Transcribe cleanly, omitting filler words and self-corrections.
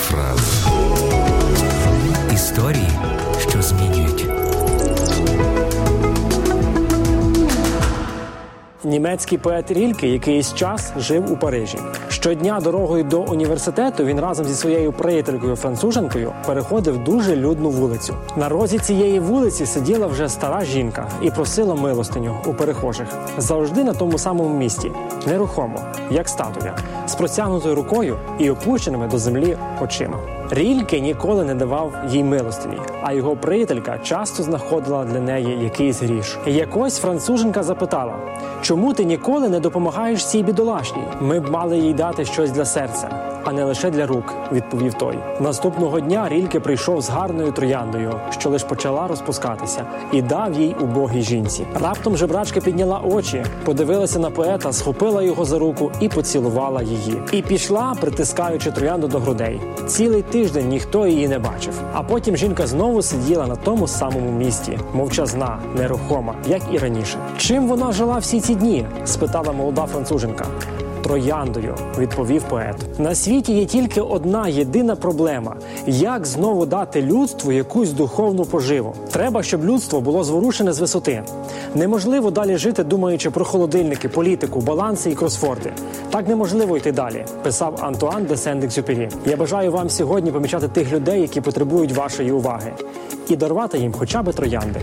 фраз. Історії, що змінюють. Німецький поет Рільке якийсь час жив у Парижі. Щодня дорогою до університету він разом зі своєю приятелькою-француженкою переходив дуже людну вулицю. На розі цієї вулиці сиділа вже стара жінка і просила милостиню у перехожих. Завжди на тому самому місці, нерухомо, як статуя, з простягнутою рукою і опущеними до землі очима. Рільке ніколи не давав їй милостині, а його приятелька часто знаходила для неї якийсь гріш. І якось француженка запитала: «Чому ти ніколи не допомагаєш цій бідолашній? Ми б мали їй дати щось для серця, а не лише для рук», – відповів той. Наступного дня Рільке прийшов з гарною трояндою, що лише почала розпускатися, і дав їй убогій жінці. Раптом жебрачка підняла очі, подивилася на поета, схопила його за руку і поцілувала її. І пішла, притискаючи троянду до грудей. Цілий тиждень ніхто її не бачив. А потім жінка знову сиділа на тому самому місці, мовчазна, нерухома, як і раніше. «Чим вона жила всі ці дні?» – спитала молода француженка. «Трояндою», – відповів поет. «На світі є тільки одна єдина проблема – як знову дати людству якусь духовну поживу. Треба, щоб людство було зворушене з висоти. Неможливо далі жити, думаючи про холодильники, політику, баланси і кросфорди. Так неможливо йти далі», – писав Антуан де Сендік-Зюпері. Я бажаю вам сьогодні помічати тих людей, які потребують вашої уваги, і дарувати їм хоча б троянди.